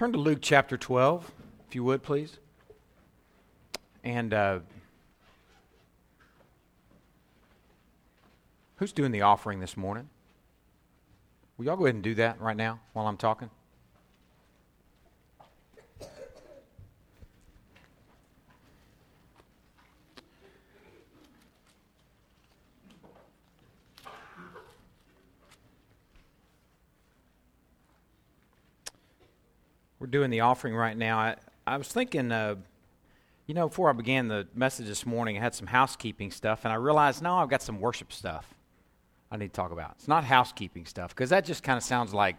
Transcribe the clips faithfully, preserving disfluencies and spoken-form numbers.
Turn to Luke chapter twelve, if you would, please. And uh, who's doing the offering this morning? Will y'all go ahead and do that right now while I'm talking? We're doing the offering right now. I, I was thinking, uh, you know, before I began the message this morning, I had some housekeeping stuff, and I realized now I've got some worship stuff I need to talk about. It's not housekeeping stuff, because that just kind of sounds like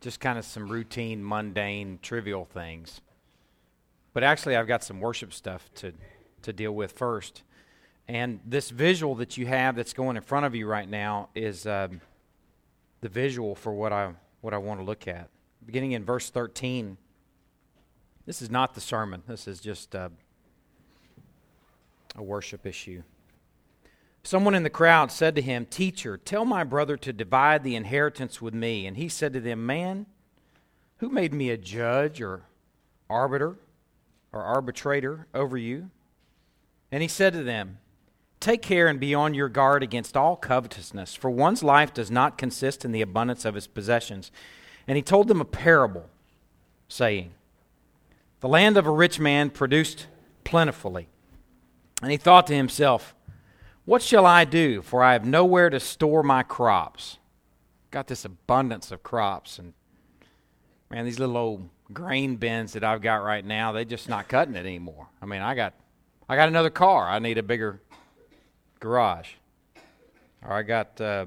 just kind of some routine, mundane, trivial things. But actually, I've got some worship stuff to, to deal with first. And this visual that you have that's going in front of you right now is um, the visual for what I what I want to look at. Beginning in verse thirteen, this is not the sermon. This is just uh, a worship issue. Someone in the crowd said to him, "Teacher, tell my brother to divide the inheritance with me." And he said to them, "Man, who made me a judge or arbiter or arbitrator over you?" And he said to them, "Take care and be on your guard against all covetousness, for one's life does not consist in the abundance of his possessions." And he told them a parable, saying, "The land of a rich man produced plentifully. And he thought to himself, 'What shall I do? For I have nowhere to store my crops.'" Got this abundance of crops. And man, these little old grain bins that I've got right now, they're just not cutting it anymore. I mean, I got I got another car. I need a bigger garage. Or I got... Uh,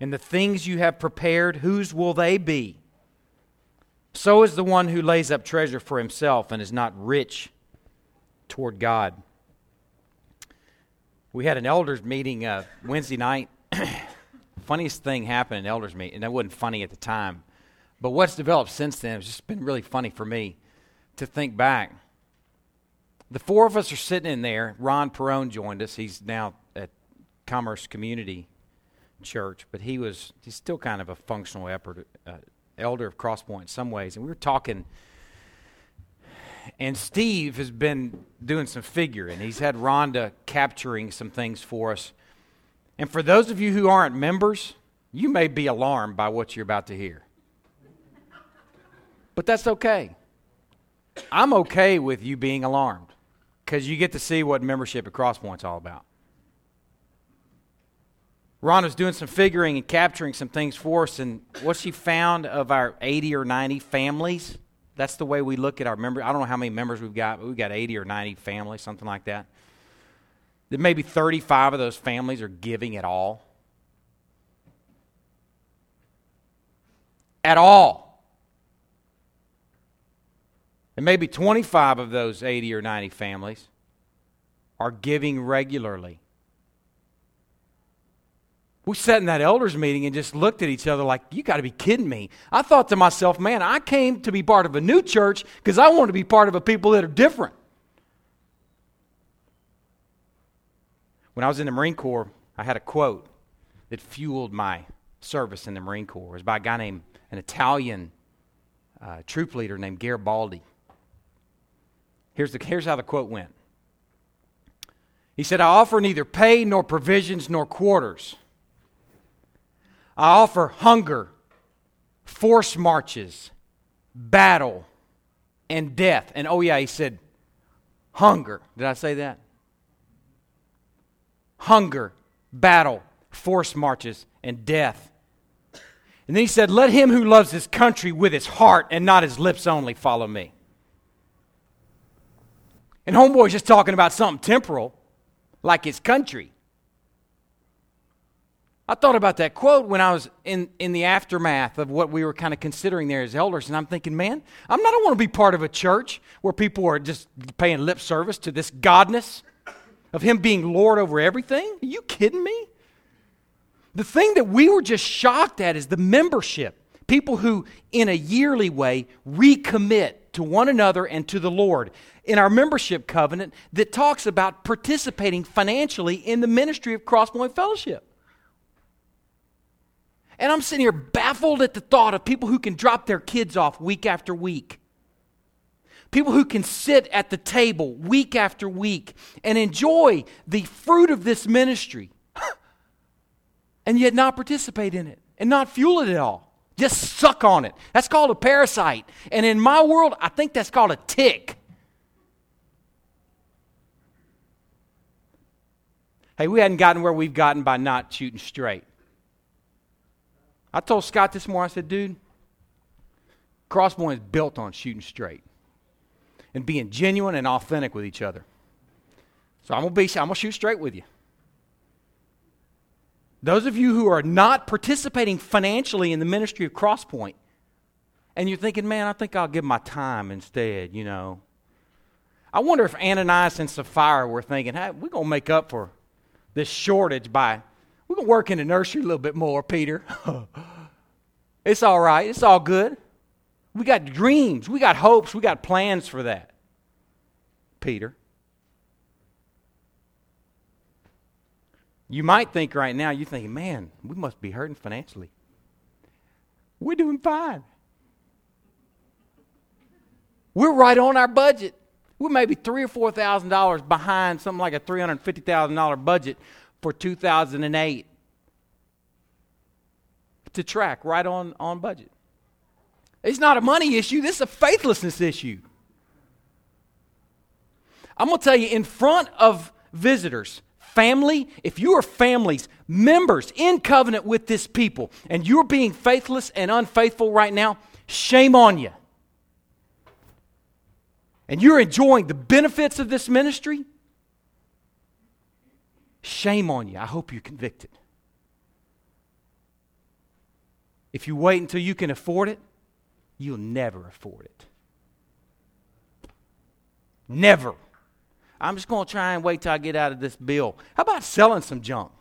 And the things you have prepared, whose will they be?' So is the one who lays up treasure for himself and is not rich toward God." We had an elders meeting uh, Wednesday night. Funniest thing happened in elders meeting, and that wasn't funny at the time. But what's developed since then has just been really funny for me to think back. The four of us are sitting in there. Ron Perrone joined us. He's now at Commerce Community Church, but he was he's still kind of a functional effort, uh, elder of Crosspoint in some ways. And we were talking, and Steve has been doing some figuring. He's had Rhonda capturing some things for us. And for those of you who aren't members, you may be alarmed by what you're about to hear. But that's okay. I'm okay with you being alarmed, because you get to see what membership at Crosspoint's all about. Ron was doing some figuring and capturing some things for us, and what she found of our eighty or ninety families, that's the way we look at our members. I don't know how many members we've got, but we've got eighty or ninety families, something like that. That maybe thirty-five of those families are giving at all. At all. And maybe twenty-five of those eighty or ninety families are giving regularly. We sat in that elders meeting and just looked at each other like, you got to be kidding me. I thought to myself, man, I came to be part of a new church because I want to be part of a people that are different. When I was in the Marine Corps, I had a quote that fueled my service in the Marine Corps. It was by a guy named, an Italian uh, troop leader named Garibaldi. Here's the, here's how the quote went. He said, "I offer neither pay nor provisions nor quarters. I offer hunger, force marches, battle, and death." And oh yeah, he said, hunger. Did I say that? Hunger, battle, force marches, and death. And then he said, "Let him who loves his country with his heart and not his lips only follow me." And homeboy's just talking about something temporal, like his country. I thought about that quote when I was in, in the aftermath of what we were kind of considering there as elders, and I'm thinking, man, I don't want to be part of a church where people are just paying lip service to this godness of him being Lord over everything. Are you kidding me? The thing that we were just shocked at is the membership. People who, in a yearly way, recommit to one another and to the Lord. In our membership covenant that talks about participating financially in the ministry of Crosspoint Fellowship. And I'm sitting here baffled at the thought of people who can drop their kids off week after week. People who can sit at the table week after week and enjoy the fruit of this ministry and yet not participate in it and not fuel it at all. Just suck on it. That's called a parasite. And in my world, I think that's called a tick. Hey, we hadn't gotten where we've gotten by not shooting straight. I told Scott this morning, I said, dude, Crosspoint is built on shooting straight and being genuine and authentic with each other. So I'm gonna be, I'm gonna shoot straight with you. Those of you who are not participating financially in the ministry of Crosspoint, and you're thinking, man, I think I'll give my time instead, you know. I wonder if Ananias and Sapphira were thinking, hey, we're going to make up for this shortage by, we're going to work in the nursery a little bit more, Peter. It's all right. It's all good. We got dreams. We got hopes. We got plans for that, Peter. You might think right now, you're thinking, man, we must be hurting financially. We're doing fine. We're right on our budget. We're maybe three thousand dollars or four thousand dollars behind something like a three hundred fifty thousand dollars budget for two thousand eight to track right on, on budget. It's not a money issue. This is a faithlessness issue. I'm going to tell you, in front of visitors, family, if you are families, members in covenant with this people, and you're being faithless and unfaithful right now, shame on you. And you're enjoying the benefits of this ministry, shame on you. I hope you're convicted. If you wait until you can afford it, you'll never afford it. Never. I'm just going to try and wait till I get out of this bill. How about selling some junk?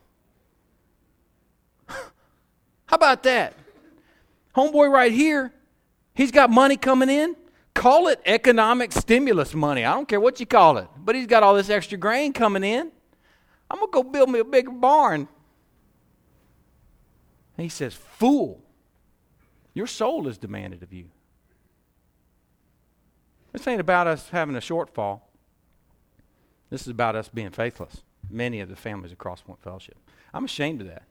How about that? Homeboy right here, he's got money coming in. Call it economic stimulus money. I don't care what you call it. But he's got all this extra grain coming in. I'm going to go build me a bigger barn. And he says, fool, your soul is demanded of you. This ain't about us having a shortfall. This is about us being faithless. Many of the families of Crosspoint Fellowship. I'm ashamed of that.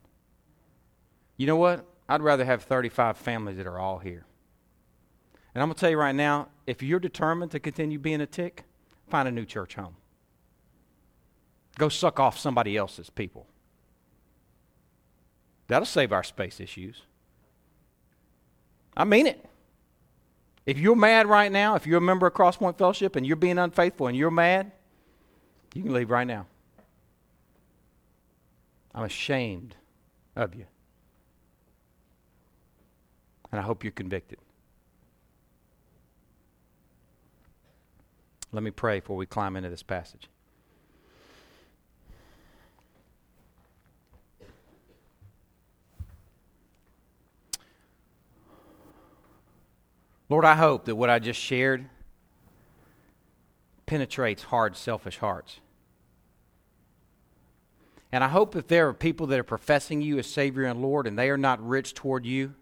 You know what? I'd rather have thirty-five families that are all here. And I'm going to tell you right now, if you're determined to continue being a tick, find a new church home. Go suck off somebody else's people. That'll save our space issues. I mean it. If you're mad right now, if you're a member of Crosspoint Fellowship and you're being unfaithful and you're mad, you can leave right now. I'm ashamed of you. And I hope you're convicted. Let me pray before we climb into this passage. Lord, I hope that what I just shared penetrates hard, selfish hearts. And I hope if there are people that are professing you as Savior and Lord and they are not rich toward you,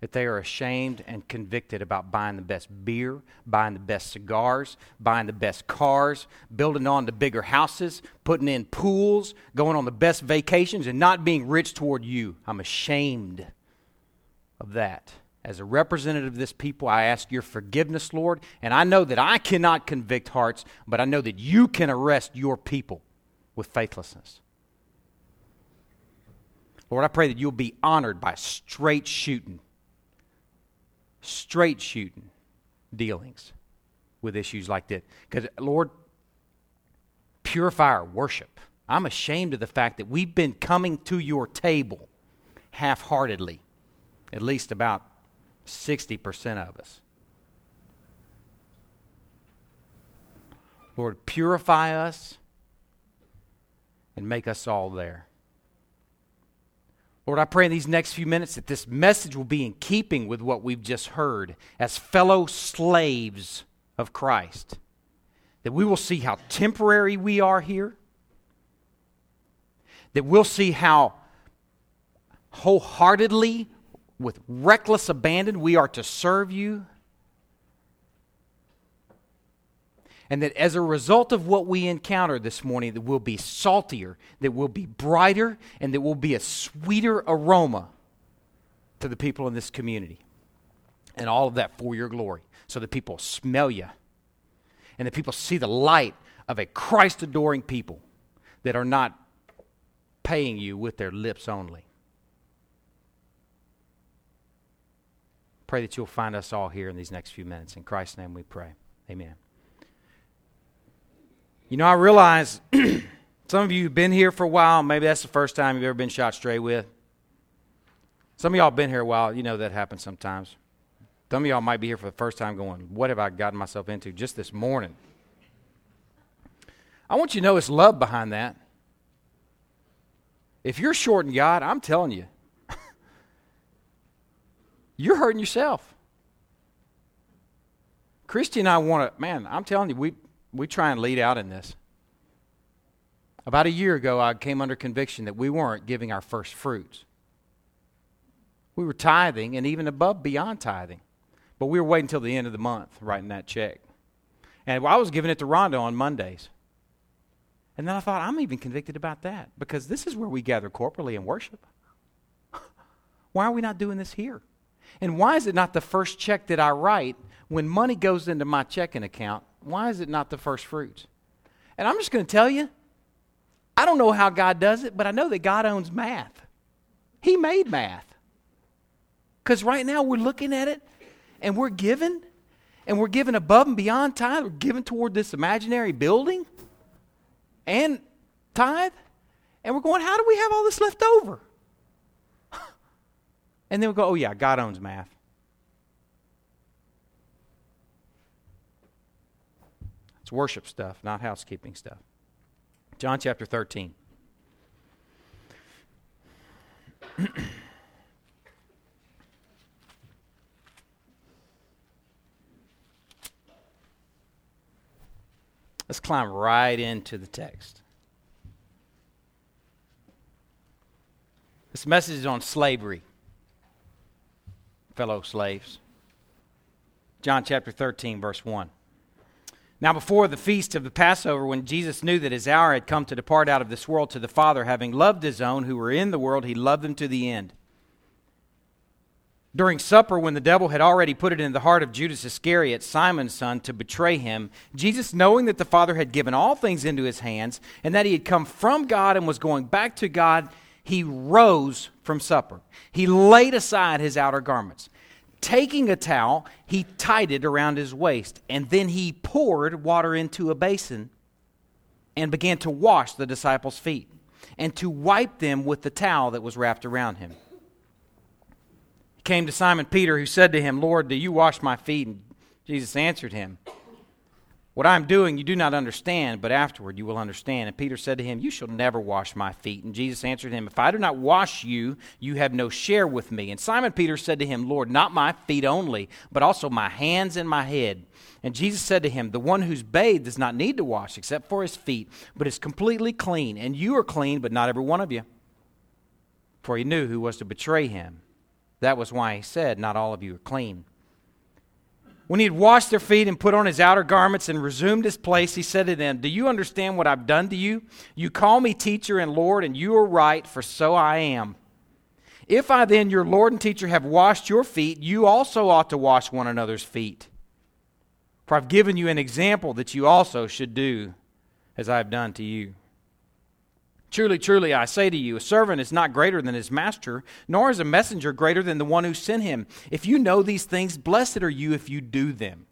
that they are ashamed and convicted about buying the best beer, buying the best cigars, buying the best cars, building on to bigger houses, putting in pools, going on the best vacations, and not being rich toward you. I'm ashamed of that. As a representative of this people, I ask your forgiveness, Lord. And I know that I cannot convict hearts, but I know that you can arrest your people with faithlessness. Lord, I pray that you'll be honored by straight shooting, straight shooting dealings with issues like this. Because, Lord, purify our worship. I'm ashamed of the fact that we've been coming to your table half-heartedly, at least about sixty percent of us. Lord, purify us and make us all there. Lord, I pray in these next few minutes that this message will be in keeping with what we've just heard as fellow slaves of Christ. That we will see how temporary we are here. That we'll see how wholeheartedly, with reckless abandon, we are to serve you. And that as a result of what we encounter this morning, that we'll be saltier, that we'll be brighter, and that we'll be a sweeter aroma to the people in this community. And all of that for your glory, so that people smell you. And that people see the light of a Christ-adoring people that are not paying you with their lips only. Pray that you'll find us all here in these next few minutes. In Christ's name we pray. Amen. You know, I realize some of you have been here for a while. Maybe that's the first time you've ever been shot straight with. Some of y'all have been here a while. You know that happens sometimes. Some of y'all might be here for the first time going, what have I gotten myself into just this morning? I want you to know it's love behind that. If you're shorting God, I'm telling you, you're hurting yourself. Christy and I want to, man, I'm telling you, we... We try and lead out in this. About a year ago, I came under conviction that we weren't giving our first fruits. We were tithing and even above beyond tithing. But we were waiting until the end of the month writing that check. And I was giving it to Rhonda on Mondays. And then I thought, I'm even convicted about that because this is where we gather corporately and worship. Why are we not doing this here? And why is it not the first check that I write when money goes into my checking account? Why is it not the first fruits? And I'm just going to tell you, I don't know how God does it, but I know that God owns math. He made math. Because right now we're looking at it, and we're giving, and we're giving above and beyond tithe. We're giving toward this imaginary building and tithe. And we're going, how do we have all this left over? And then we go, oh yeah, God owns math. It's worship stuff, not housekeeping stuff. John chapter thirteen. Let's climb right into the text. This message is on slavery, fellow slaves. John chapter thirteen, verse one. Now before the feast of the Passover, when Jesus knew that his hour had come to depart out of this world to the Father, having loved his own who were in the world, he loved them to the end. During supper, when the devil had already put it in the heart of Judas Iscariot, Simon's son, to betray him, Jesus, knowing that the Father had given all things into his hands, and that he had come from God and was going back to God, he rose from supper. He laid aside his outer garments. Taking a towel, he tied it around his waist, and then he poured water into a basin and began to wash the disciples' feet and to wipe them with the towel that was wrapped around him. He came to Simon Peter, who said to him, Lord, do you wash my feet? And Jesus answered him, what I am doing you do not understand, but afterward you will understand. And Peter said to him, you shall never wash my feet. And Jesus answered him, if I do not wash you, you have no share with me. And Simon Peter said to him, Lord, not my feet only, but also my hands and my head. And Jesus said to him, the one who's bathed does not need to wash except for his feet, but is completely clean. And you are clean, but not every one of you. For he knew who was to betray him. That was why he said, not all of you are clean. When he had washed their feet and put on his outer garments and resumed his place, he said to them, do you understand what I've done to you? You call me teacher and Lord, and you are right, for so I am. If I then, your Lord and teacher, have washed your feet, you also ought to wash one another's feet. For I've given you an example that you also should do as I have done to you. Truly, truly, I say to you, a servant is not greater than his master, nor is a messenger greater than the one who sent him. If you know these things, blessed are you if you do them.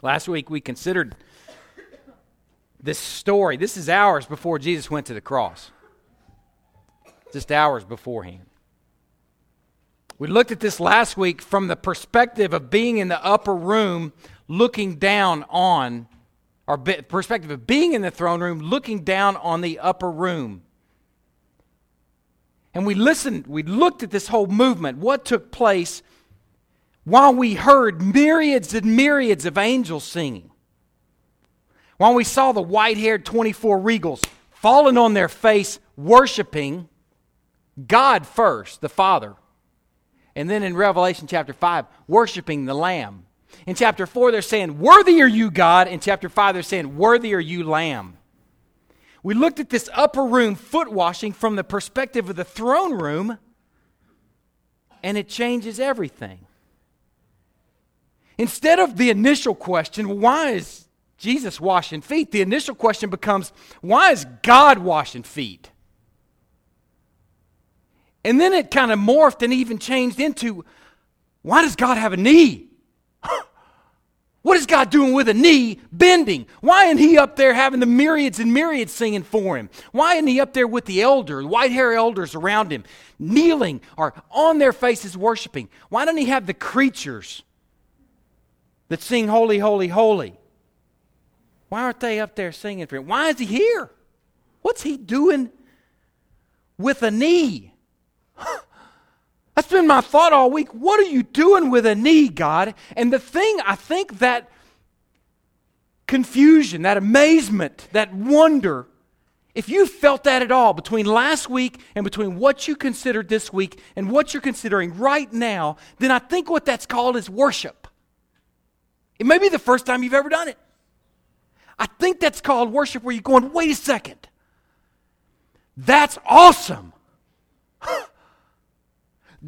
Last week we considered this story. This is hours before Jesus went to the cross. just hours beforehand. We looked at this last week from the perspective of being in the upper room, looking down on, or perspective of being in the throne room, looking down on the upper room. And we listened, we looked at this whole movement, what took place while we heard myriads and myriads of angels singing. While we saw the white-haired twenty-four regals falling on their face, worshiping God first, the Father. And then in Revelation chapter five, worshiping the Lamb. In chapter four, they're saying, "Worthy are you, God." In chapter five, they're saying, "Worthy are you, Lamb." We looked at this upper room foot washing from the perspective of the throne room, and it changes everything. Instead of the initial question, why is Jesus washing feet? The initial question becomes, why is God washing feet? And then it kind of morphed and even changed into, why does God have a knee? What is God doing with a knee bending? Why isn't he up there having the myriads and myriads singing for him? Why isn't he up there with the elder, white-haired elders around him, kneeling or on their faces worshiping? Why don't he have the creatures that sing holy, holy, holy? Why aren't they up there singing for him? Why is he here? What's he doing with a knee? That's been my thought all week. What are you doing with a knee, God? And the thing, I think that confusion, that amazement, that wonder, if you felt that at all between last week and between what you considered this week and what you're considering right now, then I think what that's called is worship. It may be the first time you've ever done it. I think that's called worship, where you're going, wait a second. That's awesome.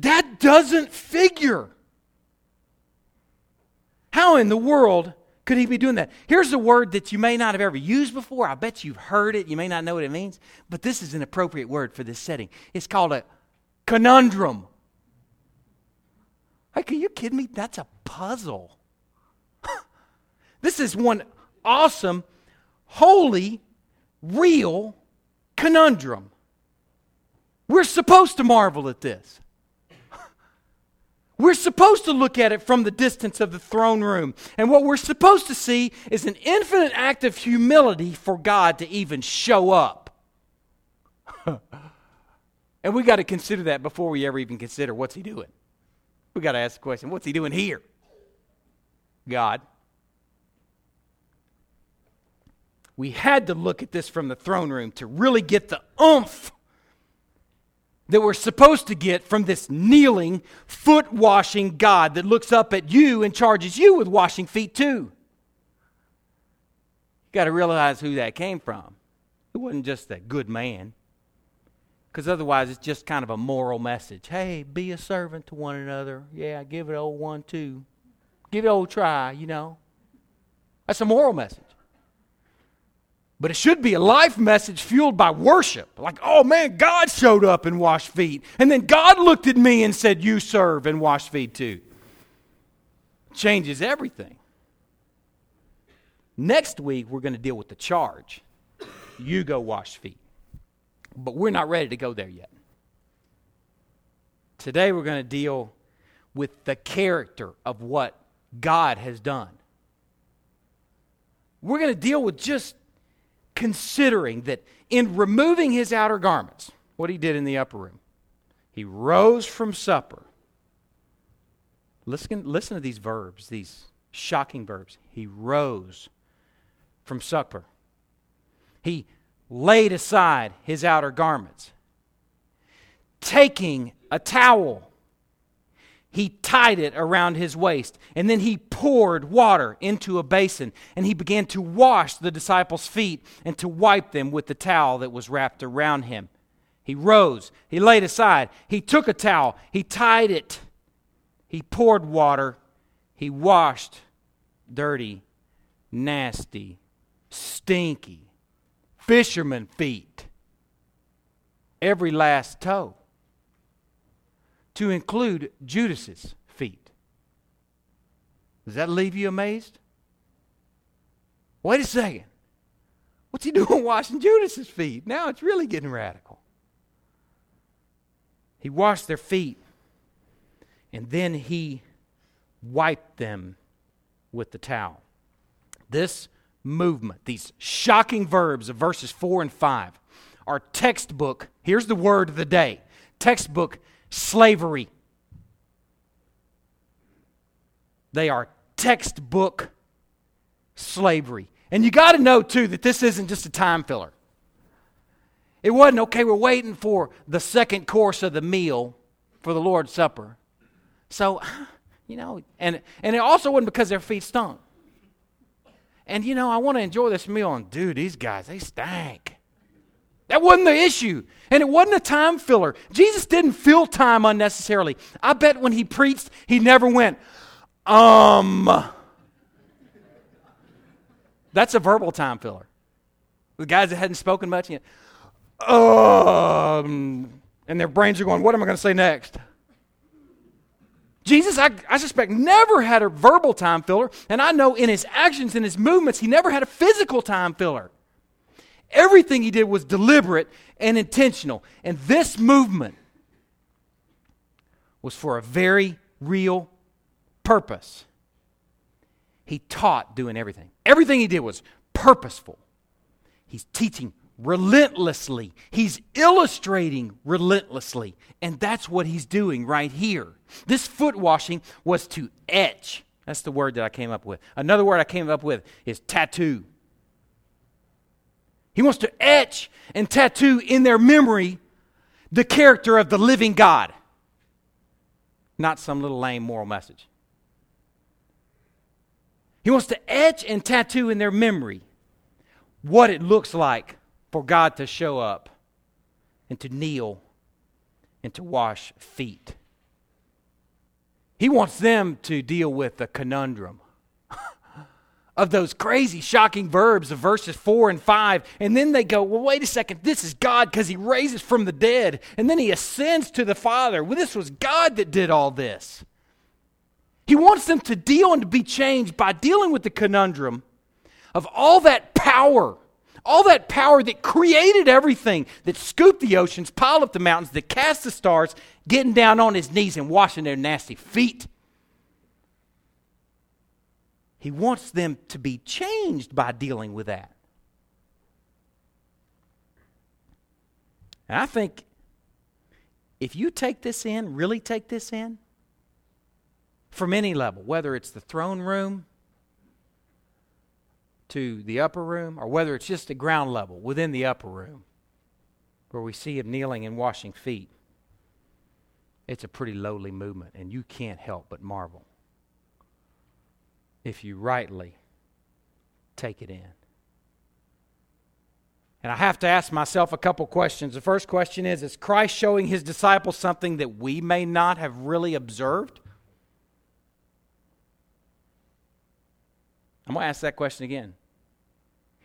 That doesn't figure. How in the world could he be doing that? Here's a word that you may not have ever used before. I bet you've heard it. You may not know what it means, but this is an appropriate word for this setting. It's called a conundrum. Like, are you kidding me? That's a puzzle. This is one awesome, holy, real conundrum. We're supposed to marvel at this. We're supposed to look at it from the distance of the throne room. And what we're supposed to see is an infinite act of humility for God to even show up. And we got to consider that before we ever even consider what's he doing. We got to ask the question, what's he doing here, God? We had to look at this from the throne room to really get the oomph that we're supposed to get from this kneeling, foot-washing God that looks up at you and charges you with washing feet too. You got to realize who that came from. It wasn't just that good man, because otherwise it's just kind of a moral message. Hey, be a servant to one another. Yeah, give it an old one too. Give it an old try, you know. That's a moral message. But it should be a life message fueled by worship. Like, oh man, God showed up and washed feet. And then God looked at me and said, you serve and wash feet too. Changes everything. Next week, we're going to deal with the charge. You go wash feet. But we're not ready to go there yet. Today, we're going to deal with the character of what God has done. We're going to deal with just considering that in removing his outer garments, what he did in the upper room, he rose from supper. Listen, listen to these verbs, these shocking verbs. He rose from supper. He laid aside his outer garments. Taking a towel, he tied it around his waist, and then he poured water into a basin, and he began to wash the disciples' feet and to wipe them with the towel that was wrapped around him. He rose, he laid aside, he took a towel, he tied it, he poured water, he washed dirty, nasty, stinky, fisherman feet, every last toe, to include Judas's feet. Does that leave you amazed? Wait a second. What's he doing washing Judas's feet? Now it's really getting radical. He washed their feet, and then he wiped them with the towel. This movement, these shocking verbs of verses four and five are textbook, here's the word of the day, textbook slavery. They are textbook slavery. And you got to know, too, that this isn't just a time filler. It wasn't, okay, we're waiting for the second course of the meal for the Lord's Supper. So, you know, and, and it also wasn't because their feet stunk. And, you know, I want to enjoy this meal. And, dude, these guys, they stank. That wasn't the issue. And it wasn't a time filler. Jesus didn't fill time unnecessarily. I bet when he preached, he never went, um... That's a verbal time filler. The guys that hadn't spoken much yet. Um, and their brains are going, what am I going to say next? Jesus, I, I suspect, never had a verbal time filler. And I know in his actions, in his movements, he never had a physical time filler. Everything he did was deliberate and intentional. And this movement was for a very real purpose. He taught doing everything. Everything he did was purposeful. He's teaching relentlessly. He's illustrating relentlessly. And that's what he's doing right here. This foot washing was to etch. That's the word that I came up with. Another word I came up with is tattoo. He wants to etch and tattoo in their memory the character of the living God. Not some little lame moral message. He wants to etch and tattoo in their memory what it looks like for God to show up and to kneel and to wash feet. He wants them to deal with the conundrum of those crazy, shocking verbs of verses four and five. And then they go, well, wait a second, this is God because he raises from the dead. And then he ascends to the Father. Well, this was God that did all this. He wants them to deal and to be changed by dealing with the conundrum of all that power, all that power that created everything, that scooped the oceans, piled up the mountains, that cast the stars, getting down on his knees and washing their nasty feet. He wants them to be changed by dealing with that. And I think if you take this in, really take this in, from any level, whether it's the throne room to the upper room, or whether it's just the ground level within the upper room where we see him kneeling and washing feet, it's a pretty lowly movement, and you can't help but marvel if you rightly take it in. And I have to ask myself a couple questions. The first question is, is Christ showing his disciples something that we may not have really observed? I'm going to ask that question again.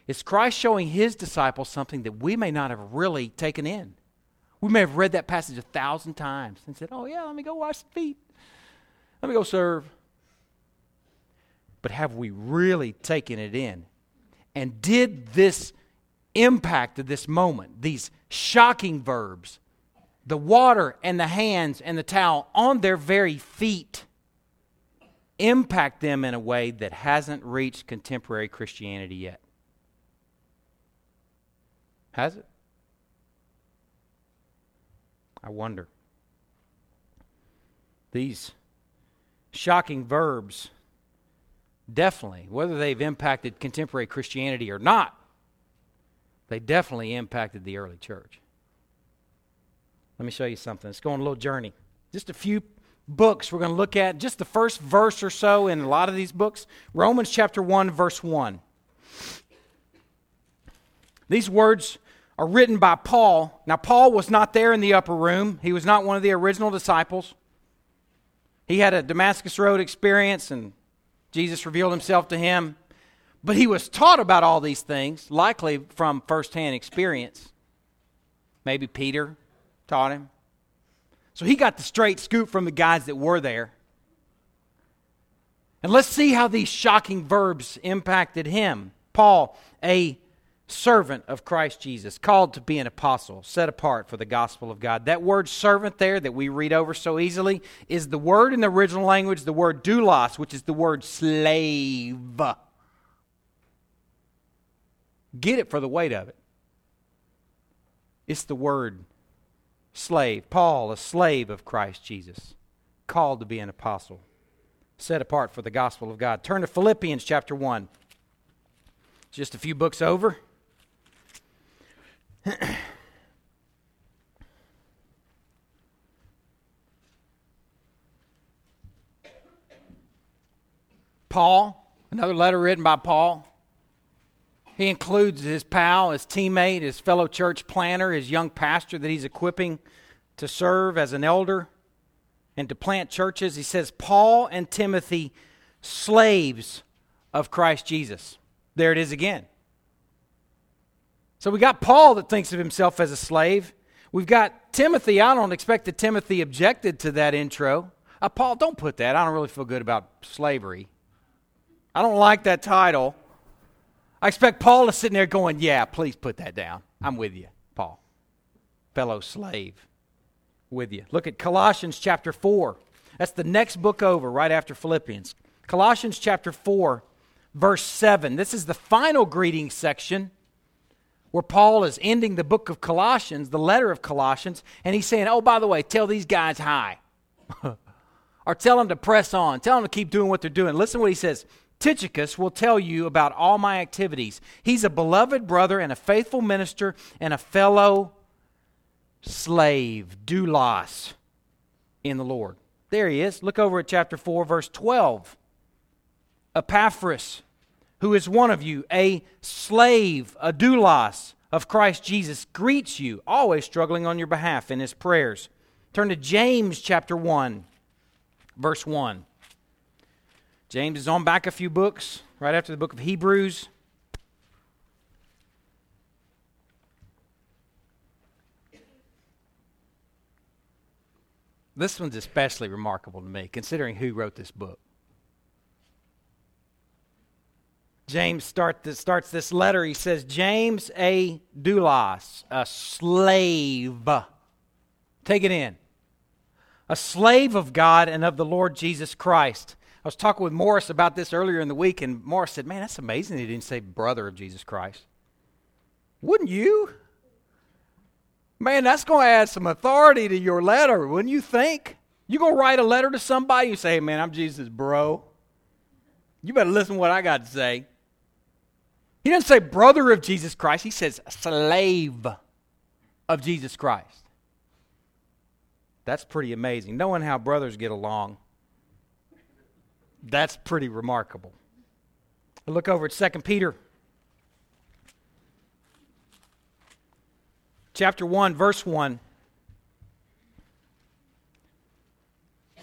Is Christ showing his disciples something that we may not have really taken in? We may have read that passage a thousand times and said, oh yeah, let me go wash feet. Let me go serve. But have we really taken it in? And did this impact of this moment, these shocking verbs, the water and the hands and the towel on their very feet, impact them in a way that hasn't reached contemporary Christianity yet? Has it? I wonder. These shocking verbs, definitely, whether they've impacted contemporary Christianity or not, they definitely impacted the early church. Let me show you something. Let's go on a little journey. Just a few books we're going to look at, just the first verse or so in a lot of these books. Romans chapter one, verse one. These words are written by Paul. Now, Paul was not there in the upper room. He was not one of the original disciples. He had a Damascus Road experience, and Jesus revealed himself to him. But he was taught about all these things, likely from firsthand experience. Maybe Peter taught him. So he got the straight scoop from the guys that were there. And let's see how these shocking verbs impacted him. Paul, a servant of Christ Jesus, called to be an apostle, set apart for the gospel of God. That word servant there that we read over so easily is the word in the original language, the word doulos, which is the word slave. Get it for the weight of it. It's the word slave. Paul, a slave of Christ Jesus, called to be an apostle, set apart for the gospel of God. Turn to Philippians chapter one. Just a few books over. Paul, another letter written by Paul. He includes his pal, his teammate, his fellow church planner, his young pastor that he's equipping to serve as an elder and to plant churches. He says, Paul and Timothy, slaves of Christ Jesus. There it is again. So we got Paul that thinks of himself as a slave. We've got Timothy. I don't expect that Timothy objected to that intro. Uh, Paul, don't put that. I don't really feel good about slavery. I don't like that title. I expect Paul is sitting there going, yeah, please put that down. I'm with you, Paul. Fellow slave with you. Look at Colossians chapter four. That's the next book over right after Philippians. Colossians chapter four. Verse seven, this is the final greeting section where Paul is ending the book of Colossians, the letter of Colossians, and he's saying, oh, by the way, tell these guys hi. Or tell them to press on. Tell them to keep doing what they're doing. Listen to what he says. Tychicus will tell you about all my activities. He's a beloved brother and a faithful minister and a fellow slave, doulos, in the Lord. There he is. Look over at chapter four, verse twelve. Epaphras, who is one of you, a slave, a doulos of Christ Jesus, greets you, always struggling on your behalf in his prayers. Turn to James chapter one, verse one. James is on back a few books, right after the book of Hebrews. This one's especially remarkable to me, considering who wrote this book. James start this, starts this letter. He says, James, a doulos, a slave. Take it in. A slave of God and of the Lord Jesus Christ. I was talking with Morris about this earlier in the week, and Morris said, man, that's amazing he didn't say brother of Jesus Christ. Wouldn't you? Man, that's going to add some authority to your letter, wouldn't you think? You're going to write a letter to somebody, you say, hey, man, I'm Jesus' bro. You better listen to what I got to say. He doesn't say brother of Jesus Christ. He says slave of Jesus Christ. That's pretty amazing. Knowing how brothers get along, that's pretty remarkable. I look over at Second Peter. Chapter one, verse one. It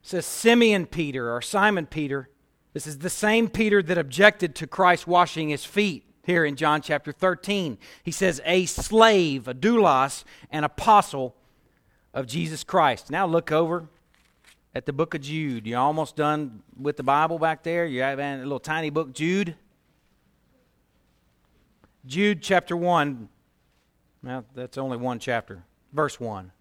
says Simeon Peter or Simon Peter. This is the same Peter that objected to Christ washing his feet here in John chapter thirteen. He says, a slave, a doulos, an apostle of Jesus Christ. Now look over at the book of Jude. You're almost done with the Bible back there. You have a little tiny book, Jude. Jude chapter one. Now that's only one chapter. Verse one.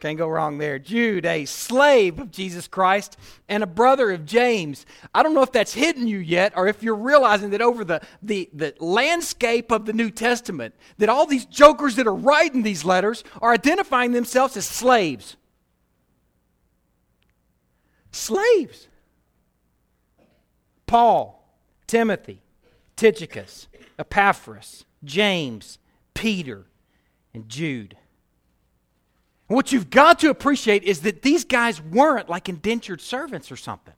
Can't go wrong there. Jude, a slave of Jesus Christ and a brother of James. I don't know if that's hitting you yet or if you're realizing that over the, the, the landscape of the New Testament, that all these jokers that are writing these letters are identifying themselves as slaves. Slaves. Paul, Timothy, Tychicus, Epaphras, James, Peter, and Jude. What you've got to appreciate is that these guys weren't like indentured servants or something.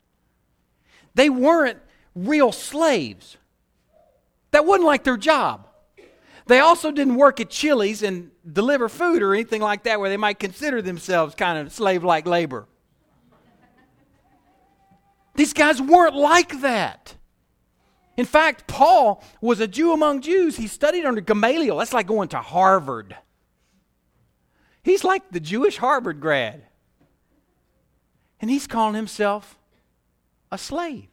They weren't real slaves. That wasn't like their job. They also didn't work at Chili's and deliver food or anything like that where they might consider themselves kind of slave-like labor. These guys weren't like that. In fact, Paul was a Jew among Jews. He studied under Gamaliel. That's like going to Harvard. He's like the Jewish Harvard grad. And he's calling himself a slave.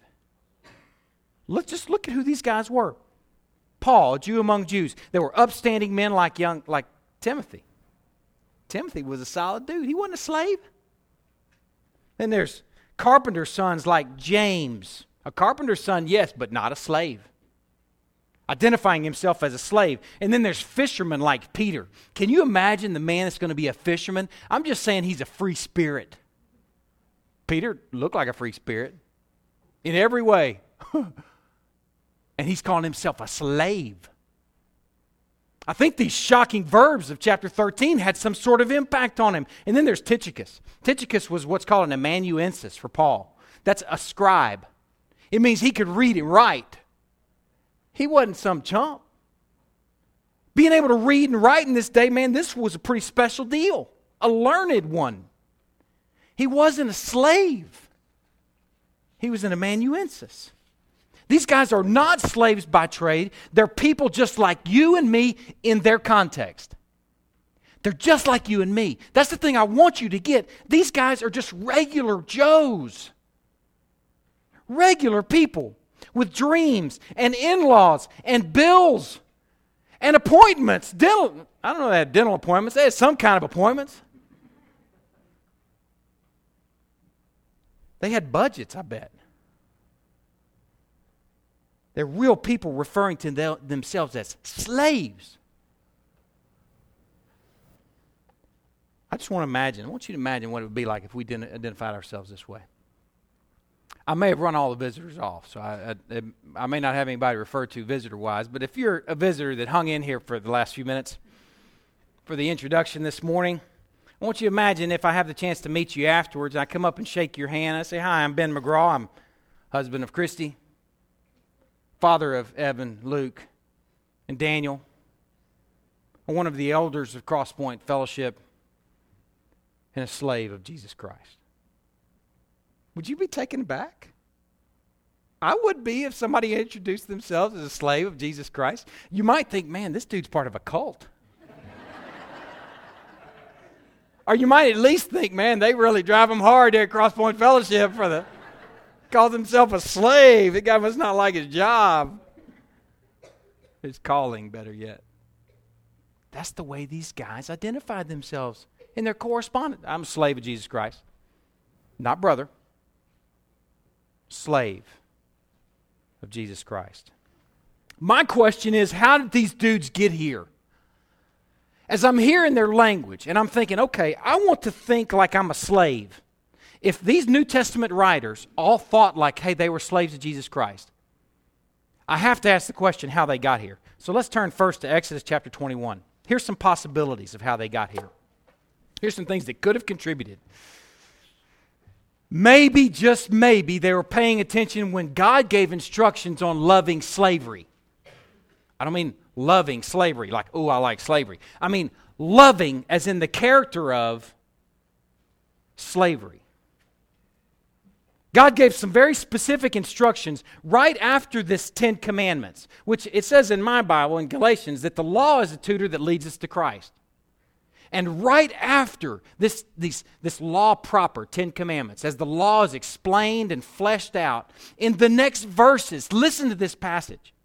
Let's just look at who these guys were. Paul, a Jew among Jews. They were upstanding men like young, like Timothy. Timothy was a solid dude. He wasn't a slave. Then there's carpenter's sons like James. A carpenter's son, yes, but not a slave. Identifying himself as a slave. And then there's fishermen like Peter. Can you imagine the man that's going to be a fisherman? I'm just saying he's a free spirit. Peter looked like a free spirit in every way. And he's calling himself a slave. I think these shocking verbs of chapter thirteen had some sort of impact on him. And then there's Tychicus. Tychicus was what's called an amanuensis for Paul. That's a scribe. It means he could read and write. He wasn't some chump. Being able to read and write in this day, man, this was a pretty special deal. A learned one. He wasn't a slave. He was an amanuensis. These guys are not slaves by trade. They're people just like you and me in their context. They're just like you and me. That's the thing I want you to get. These guys are just regular Joes. Regular people with dreams and in-laws and bills and appointments. Dental, I don't know if they had dental appointments. They had some kind of appointments. They had budgets, I bet. They're real people referring to them, themselves as slaves. I just want to imagine. I want you to imagine what it would be like if we didn't identify ourselves this way. I may have run all the visitors off, so I, I, I may not have anybody referred to visitor-wise, but if you're a visitor that hung in here for the last few minutes for the introduction this morning, I want you to imagine if I have the chance to meet you afterwards, and I come up and shake your hand, I say, hi, I'm Ben McGraw, I'm husband of Christy, father of Evan, Luke, and Daniel. I'm one of the elders of Crosspoint Fellowship and a slave of Jesus Christ. Would you be taken aback? I would be if somebody introduced themselves as a slave of Jesus Christ. You might think, man, this dude's part of a cult. Or you might at least think, man, they really drive them hard there at Crosspoint Fellowship for the... Calls himself a slave. The guy must not like his job. His calling, better yet. That's the way these guys identified themselves in their correspondence. I'm a slave of Jesus Christ. Not brother. Slave of Jesus Christ. My question is, how did these dudes get here? As I'm hearing their language, and I'm thinking, okay, I want to think like I'm a slave. If these New Testament writers all thought like, hey, they were slaves of Jesus Christ, I have to ask the question how they got here. So let's turn first to Exodus chapter twenty-one. Here's some possibilities of how they got here. Here's some things that could have contributed. Maybe, just maybe, they were paying attention when God gave instructions on loving slavery. I don't mean loving slavery, like, oh, I like slavery. I mean loving as in the character of slavery. God gave some very specific instructions right after this Ten Commandments, which it says in my Bible in Galatians that the law is a tutor that leads us to Christ. And right after this, these, this law proper, Ten Commandments, as the law is explained and fleshed out, in the next verses, listen to this passage.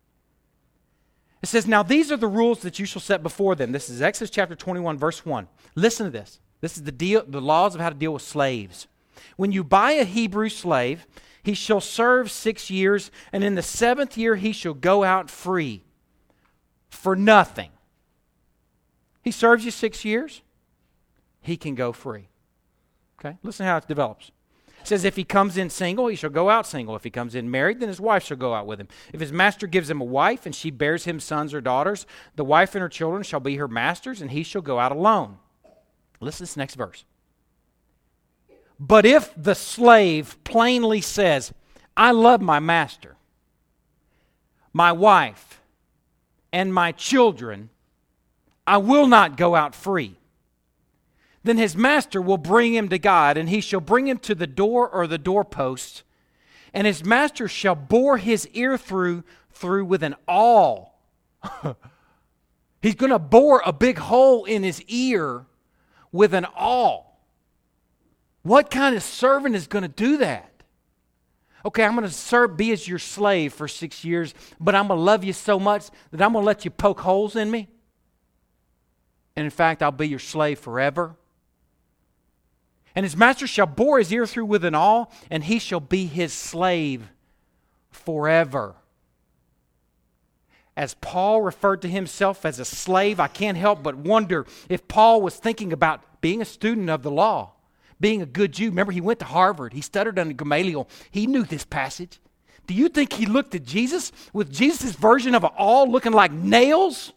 It says, now these are the rules that you shall set before them. This is Exodus chapter twenty-one, verse one. Listen to this. This is the deal, the laws of how to deal with slaves. When you buy a Hebrew slave, he shall serve six years, and in the seventh year he shall go out free for nothing. He serves you six years, he can go free. Okay, listen how it develops. It says, if he comes in single, he shall go out single. If he comes in married, then his wife shall go out with him. If his master gives him a wife, and she bears him sons or daughters, the wife and her children shall be her master's, and he shall go out alone. Listen to this next verse. But if the slave plainly says, I love my master, my wife, and my children, I will not go out free, then his master will bring him to God, and he shall bring him to the door or the doorpost, and his master shall bore his ear through, through with an awl. He's going to bore a big hole in his ear with an awl. What kind of servant is going to do that? Okay, I'm going to serve, be as your slave for six years, but I'm going to love you so much that I'm going to let you poke holes in me. And in fact, I'll be your slave forever. And his master shall bore his ear through with an awl, and he shall be his slave forever. As Paul referred to himself as a slave, I can't help but wonder if Paul was thinking about being a student of the law, being a good Jew. Remember, he went to Harvard. He studied under Gamaliel. He knew this passage. Do you think he looked at Jesus with Jesus' version of an awl looking like nails?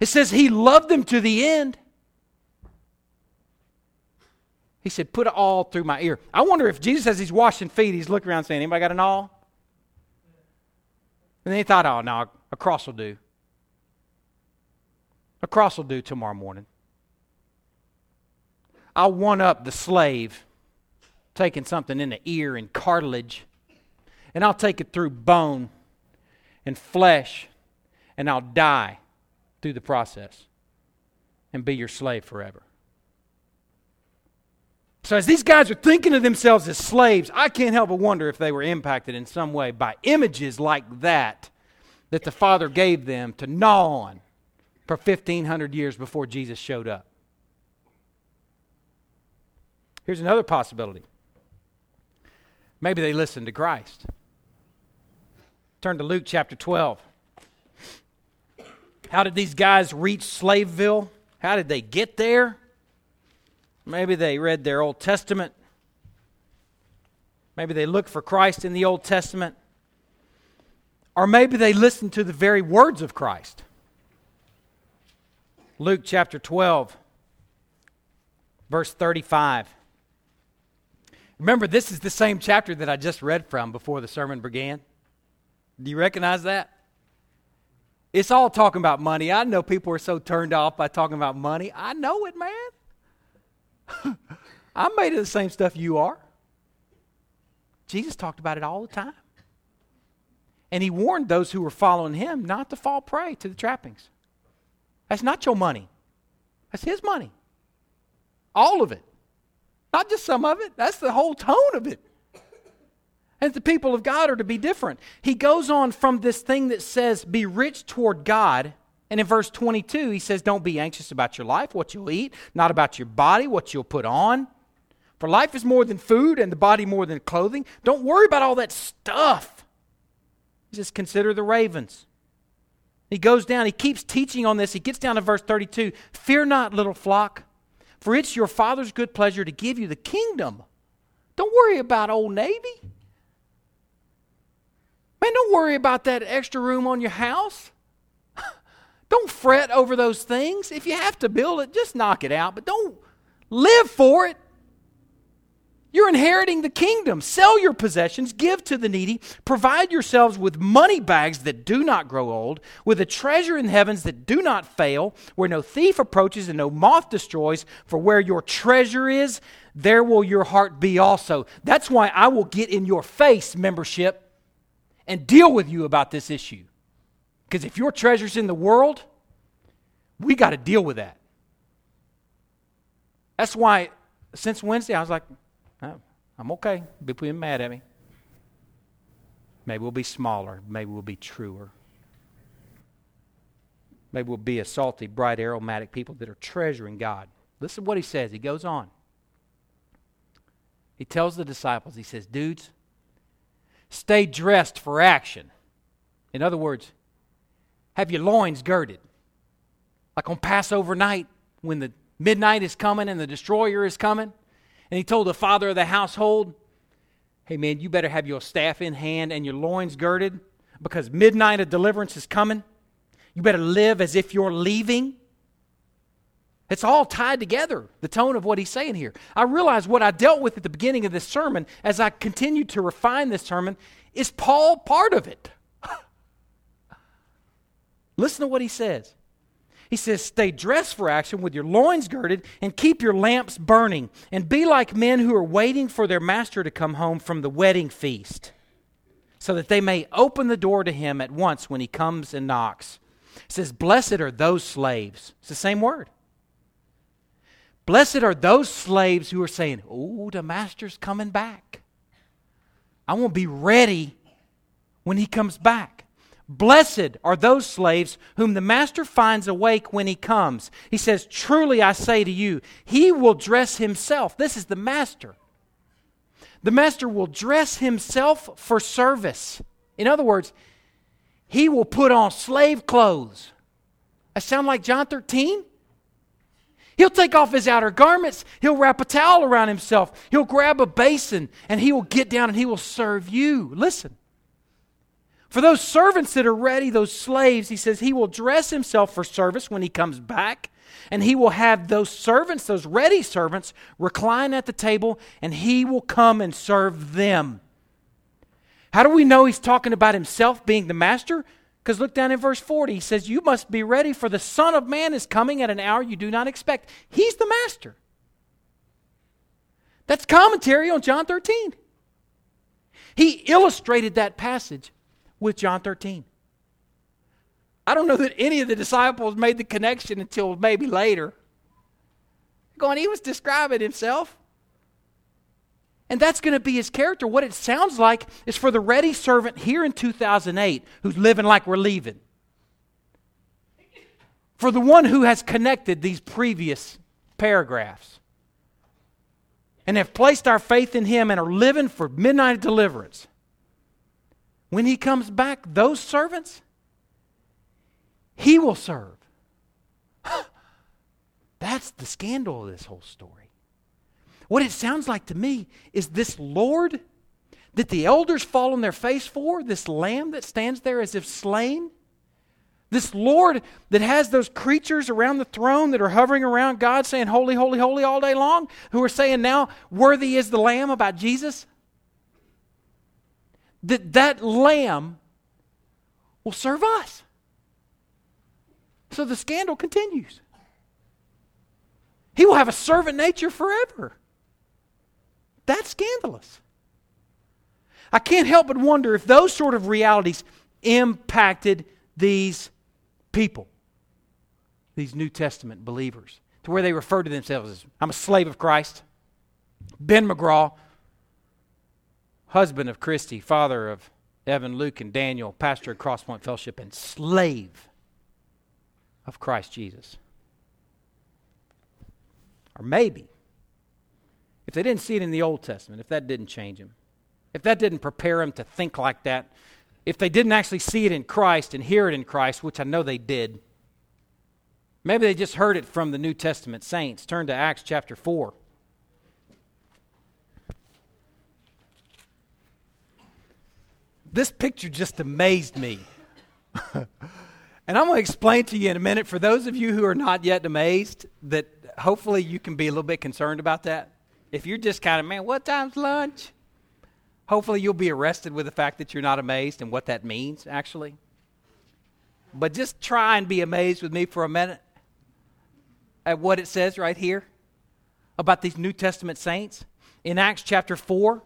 It says he loved them to the end. He said, put an awl through my ear. I wonder if Jesus, as he's washing feet, he's looking around saying, anybody got an awl? And then he thought, oh, no, a cross will do. A cross will do tomorrow morning. I'll one-up the slave, taking something in the ear and cartilage, and I'll take it through bone and flesh, and I'll die through the process and be your slave forever. So as these guys are thinking of themselves as slaves, I can't help but wonder if they were impacted in some way by images like that that the Father gave them to gnaw on for fifteen hundred years before Jesus showed up. Here's another possibility. Maybe they listened to Christ. Turn to Luke chapter twelve. How did these guys reach Slaveville? How did they get there? Maybe they read their Old Testament. Maybe they looked for Christ in the Old Testament. Or maybe they listened to the very words of Christ. Luke chapter twelve, verse thirty-five. Remember, this is the same chapter that I just read from before the sermon began. Do you recognize that? It's all talking about money. I know people are so turned off by talking about money. I know it, man. I'm made of the same stuff you are. Jesus talked about it all the time. And he warned those who were following him not to fall prey to the trappings. That's not your money. That's his money. All of it. Not just some of it. That's the whole tone of it. And the people of God are to be different. He goes on from this thing that says, be rich toward God. And in verse twenty-two, he says, don't be anxious about your life, what you'll eat, not about your body, what you'll put on. For life is more than food and the body more than clothing. Don't worry about all that stuff. Just consider the ravens. He goes down, he keeps teaching on this. He gets down to verse thirty-two. Fear not, little flock, for it's your Father's good pleasure to give you the kingdom. Don't worry about Old Navy. Man, don't worry about that extra room on your house. Don't fret over those things. If you have to build it, just knock it out, but don't live for it. You're inheriting the kingdom. Sell your possessions, give to the needy, provide yourselves with money bags that do not grow old, with a treasure in heavens that do not fail, where no thief approaches and no moth destroys, for where your treasure is, there will your heart be also. That's why I will get in your face, membership, and deal with you about this issue. Because if your treasure's in the world, we got to deal with that. That's why since Wednesday, I was like, oh, I'm okay. People are mad at me. Maybe we'll be smaller. Maybe we'll be truer. Maybe we'll be a salty, bright, aromatic people that are treasuring God. Listen to what he says. He goes on. He tells the disciples, he says, dudes, stay dressed for action. In other words, have your loins girded. Like on Passover night, when the midnight is coming and the destroyer is coming, and he told the father of the household, hey man, you better have your staff in hand and your loins girded, because midnight of deliverance is coming. You better live as if you're leaving. It's all tied together, the tone of what he's saying here. I realize what I dealt with at the beginning of this sermon, as I continued to refine this sermon, is Paul part of it? Listen to what he says. He says, stay dressed for action with your loins girded and keep your lamps burning and be like men who are waiting for their master to come home from the wedding feast so that they may open the door to him at once when he comes and knocks. He says, blessed are those slaves. It's the same word. Blessed are those slaves who are saying, oh, the master's coming back. I want to be ready when he comes back. Blessed are those slaves whom the master finds awake when he comes. He says, truly I say to you, he will dress himself. This is the master. The master will dress himself for service. In other words, he will put on slave clothes. I sound like John thirteen? He'll take off his outer garments. He'll wrap a towel around himself. He'll grab a basin and he will get down and he will serve you. Listen. For those servants that are ready, those slaves, he says he will dress himself for service when he comes back, and he will have those servants, those ready servants, recline at the table, and he will come and serve them. How do we know he's talking about himself being the master? Because look down in verse forty. He says, you must be ready, for the Son of Man is coming at an hour you do not expect. He's the master. That's commentary on John thirteen. He illustrated that passage with John thirteen. I don't know that any of the disciples made the connection until maybe later. Going, he was describing himself. And that's going to be his character. What it sounds like is for the ready servant here in two thousand eight who's living like we're leaving. For the one who has connected these previous paragraphs and have placed our faith in him and are living for midnight deliverance. When he comes back, those servants, he will serve. That's the scandal of this whole story. What it sounds like to me is this Lord that the elders fall on their face for, this lamb that stands there as if slain, this Lord that has those creatures around the throne that are hovering around God saying, holy, holy, holy all day long, who are saying now, worthy is the lamb about Jesus. That that lamb will serve us. So the scandal continues. He will have a servant nature forever. That's scandalous. I can't help but wonder if those sort of realities impacted these people, these New Testament believers, to where they refer to themselves as, I'm a slave of Christ. Ben McGraw, husband of Christy, father of Evan, Luke, and Daniel, pastor of Crosspoint Fellowship, and slave of Christ Jesus. Or maybe, if they didn't see it in the Old Testament, if that didn't change them, if that didn't prepare them to think like that, if they didn't actually see it in Christ and hear it in Christ, which I know they did, maybe they just heard it from the New Testament saints. Turn to Acts chapter four. This picture just amazed me. And I'm going to explain to you in a minute, for those of you who are not yet amazed, that hopefully you can be a little bit concerned about that. If you're just kind of, man, what time's lunch? Hopefully you'll be arrested with the fact that you're not amazed and what that means, actually. But just try and be amazed with me for a minute at what it says right here about these New Testament saints. In Acts chapter four,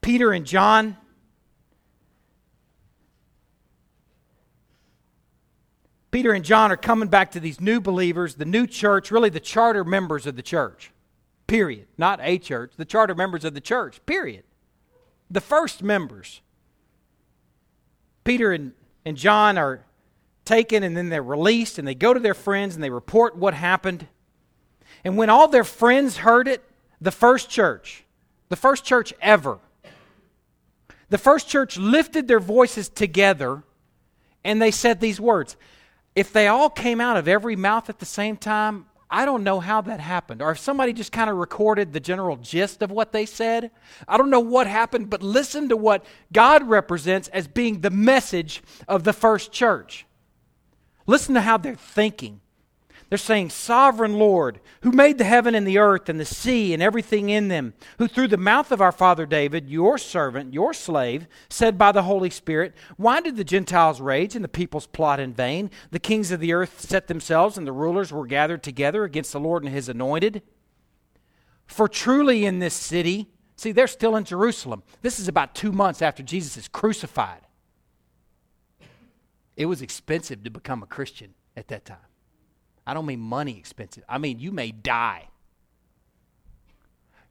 Peter and John, Peter and John are coming back to these new believers, the new church, really the charter members of the church, period. Not a church, the charter members of the church, period. The first members. Peter and, and John are taken and then they're released and they go to their friends and they report what happened. And when all their friends heard it, the first church, the first church ever, the first church lifted their voices together and they said these words. If they all came out of every mouth at the same time, I don't know how that happened. Or if somebody just kind of recorded the general gist of what they said, I don't know what happened, but listen to what God represents as being the message of the first church. Listen to how they're thinking. They're saying, Sovereign Lord, who made the heaven and the earth and the sea and everything in them, who through the mouth of our father David, your servant, your slave, said by the Holy Spirit, why did the Gentiles rage and the peoples plot in vain? The kings of the earth set themselves and the rulers were gathered together against the Lord and his anointed. For truly in this city, see, they're still in Jerusalem. This is about two months after Jesus is crucified. It was expensive to become a Christian at that time. I don't mean money expensive. I mean, you may die.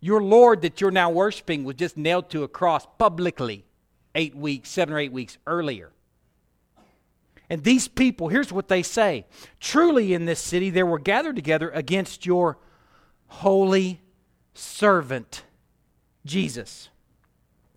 Your Lord that you're now worshiping was just nailed to a cross publicly eight weeks, seven or eight weeks earlier. And these people, here's what they say. Truly in this city there were gathered together against your holy servant, Jesus,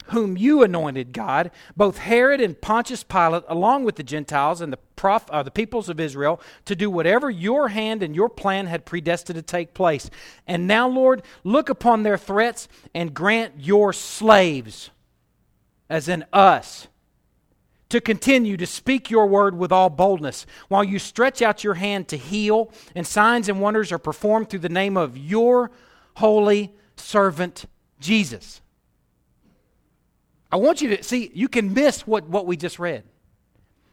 whom you anointed, God, both Herod and Pontius Pilate, along with the Gentiles and the, prof, uh, the peoples of Israel, to do whatever your hand and your plan had predestined to take place. And now, Lord, look upon their threats and grant your slaves, as in us, to continue to speak your word with all boldness, while you stretch out your hand to heal, and signs and wonders are performed through the name of your holy servant, Jesus. I want you to see, you can miss what, what we just read.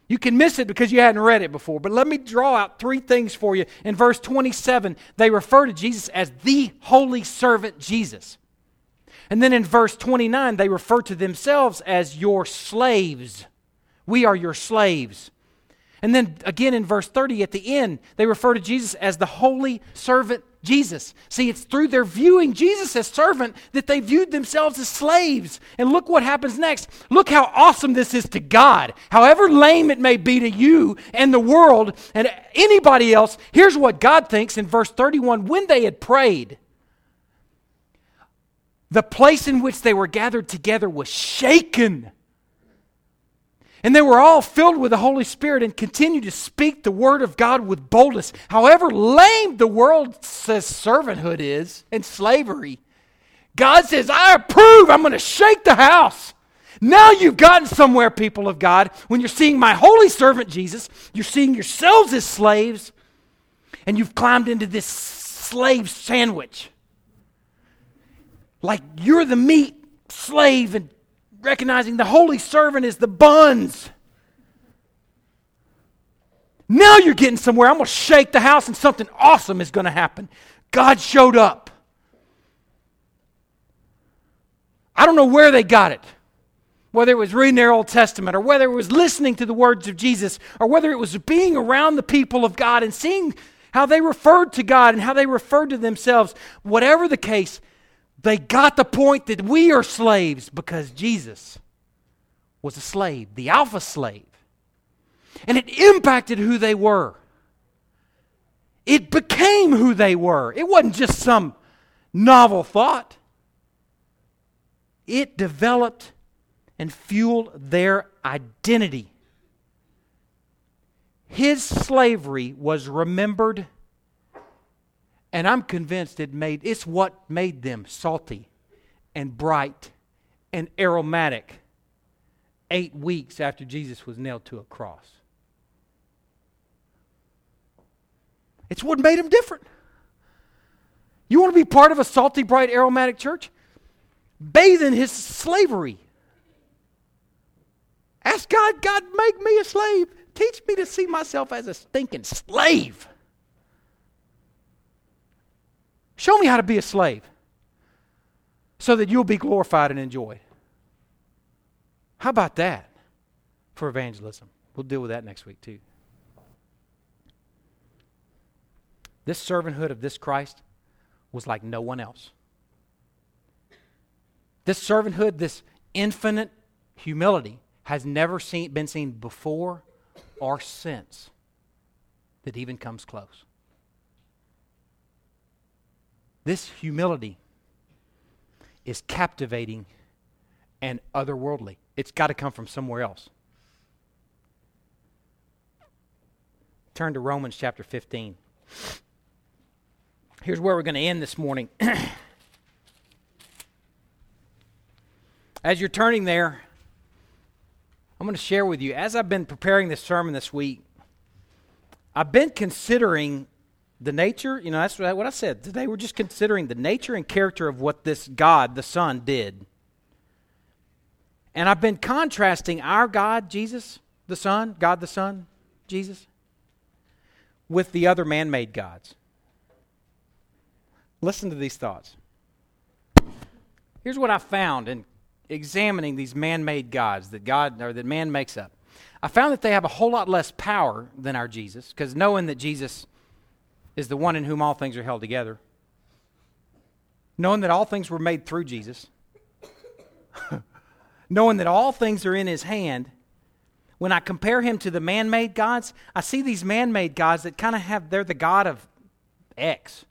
You can miss it because you hadn't read it before. But let me draw out three things for you. In verse twenty-seven, they refer to Jesus as the holy servant Jesus. And then in verse twenty-nine, they refer to themselves as your slaves. We are your slaves. And then again in verse thirty, at the end, they refer to Jesus as the holy servant Jesus. See, it's through their viewing Jesus as servant that they viewed themselves as slaves. And look what happens next. Look how awesome this is to God. However lame it may be to you and the world and anybody else, here's what God thinks in verse thirty-one. When they had prayed, the place in which they were gathered together was shaken. And they were all filled with the Holy Spirit and continued to speak the word of God with boldness. However lame the world says servanthood is and slavery, God says, I approve. I'm going to shake the house. Now you've gotten somewhere, people of God. When you're seeing my holy servant Jesus, you're seeing yourselves as slaves, and you've climbed into this slave sandwich. Like you're the meat slave and recognizing the holy servant is the buns. Now you're getting somewhere. I'm going to shake the house and something awesome is going to happen. God showed up. I don't know where they got it. Whether it was reading their Old Testament or whether it was listening to the words of Jesus or whether it was being around the people of God and seeing how they referred to God and how they referred to themselves. Whatever the case, they got the point that we are slaves because Jesus was a slave, the alpha slave. And it impacted who they were. It became who they were. It wasn't just some novel thought. It developed and fueled their identity. His slavery was remembered. And I'm convinced it made it's what made them salty and bright and aromatic eight weeks after Jesus was nailed to a cross. It's what made them different. You want to be part of a salty, bright, aromatic church? Bathe in his slavery. Ask God, God, make me a slave. Teach me to see myself as a stinking slave. Show me how to be a slave so that you'll be glorified and enjoyed. How about that for evangelism? We'll deal with that next week too. This servanthood of this Christ was like no one else. This servanthood, this infinite humility has never seen, been seen before or since that even comes close. This humility is captivating and otherworldly. It's got to come from somewhere else. Turn to Romans chapter fifteen. Here's where we're going to end this morning. As you're turning there, I'm going to share with you, as I've been preparing this sermon this week, I've been considering the nature, you know, that's what I said. Today we're just considering the nature and character of what this God, the Son, did. And I've been contrasting our God, Jesus, the Son, God the Son, Jesus, with the other man-made gods. Listen to these thoughts. Here's what I found in examining these man-made gods that God or that man makes up. I found that they have a whole lot less power than our Jesus, because knowing that Jesus is the one in whom all things are held together. knowing that all things were made through Jesus, knowing that all things are in his hand, when I compare him to the man-made gods, I see these man-made gods that kind of have, they're the god of X.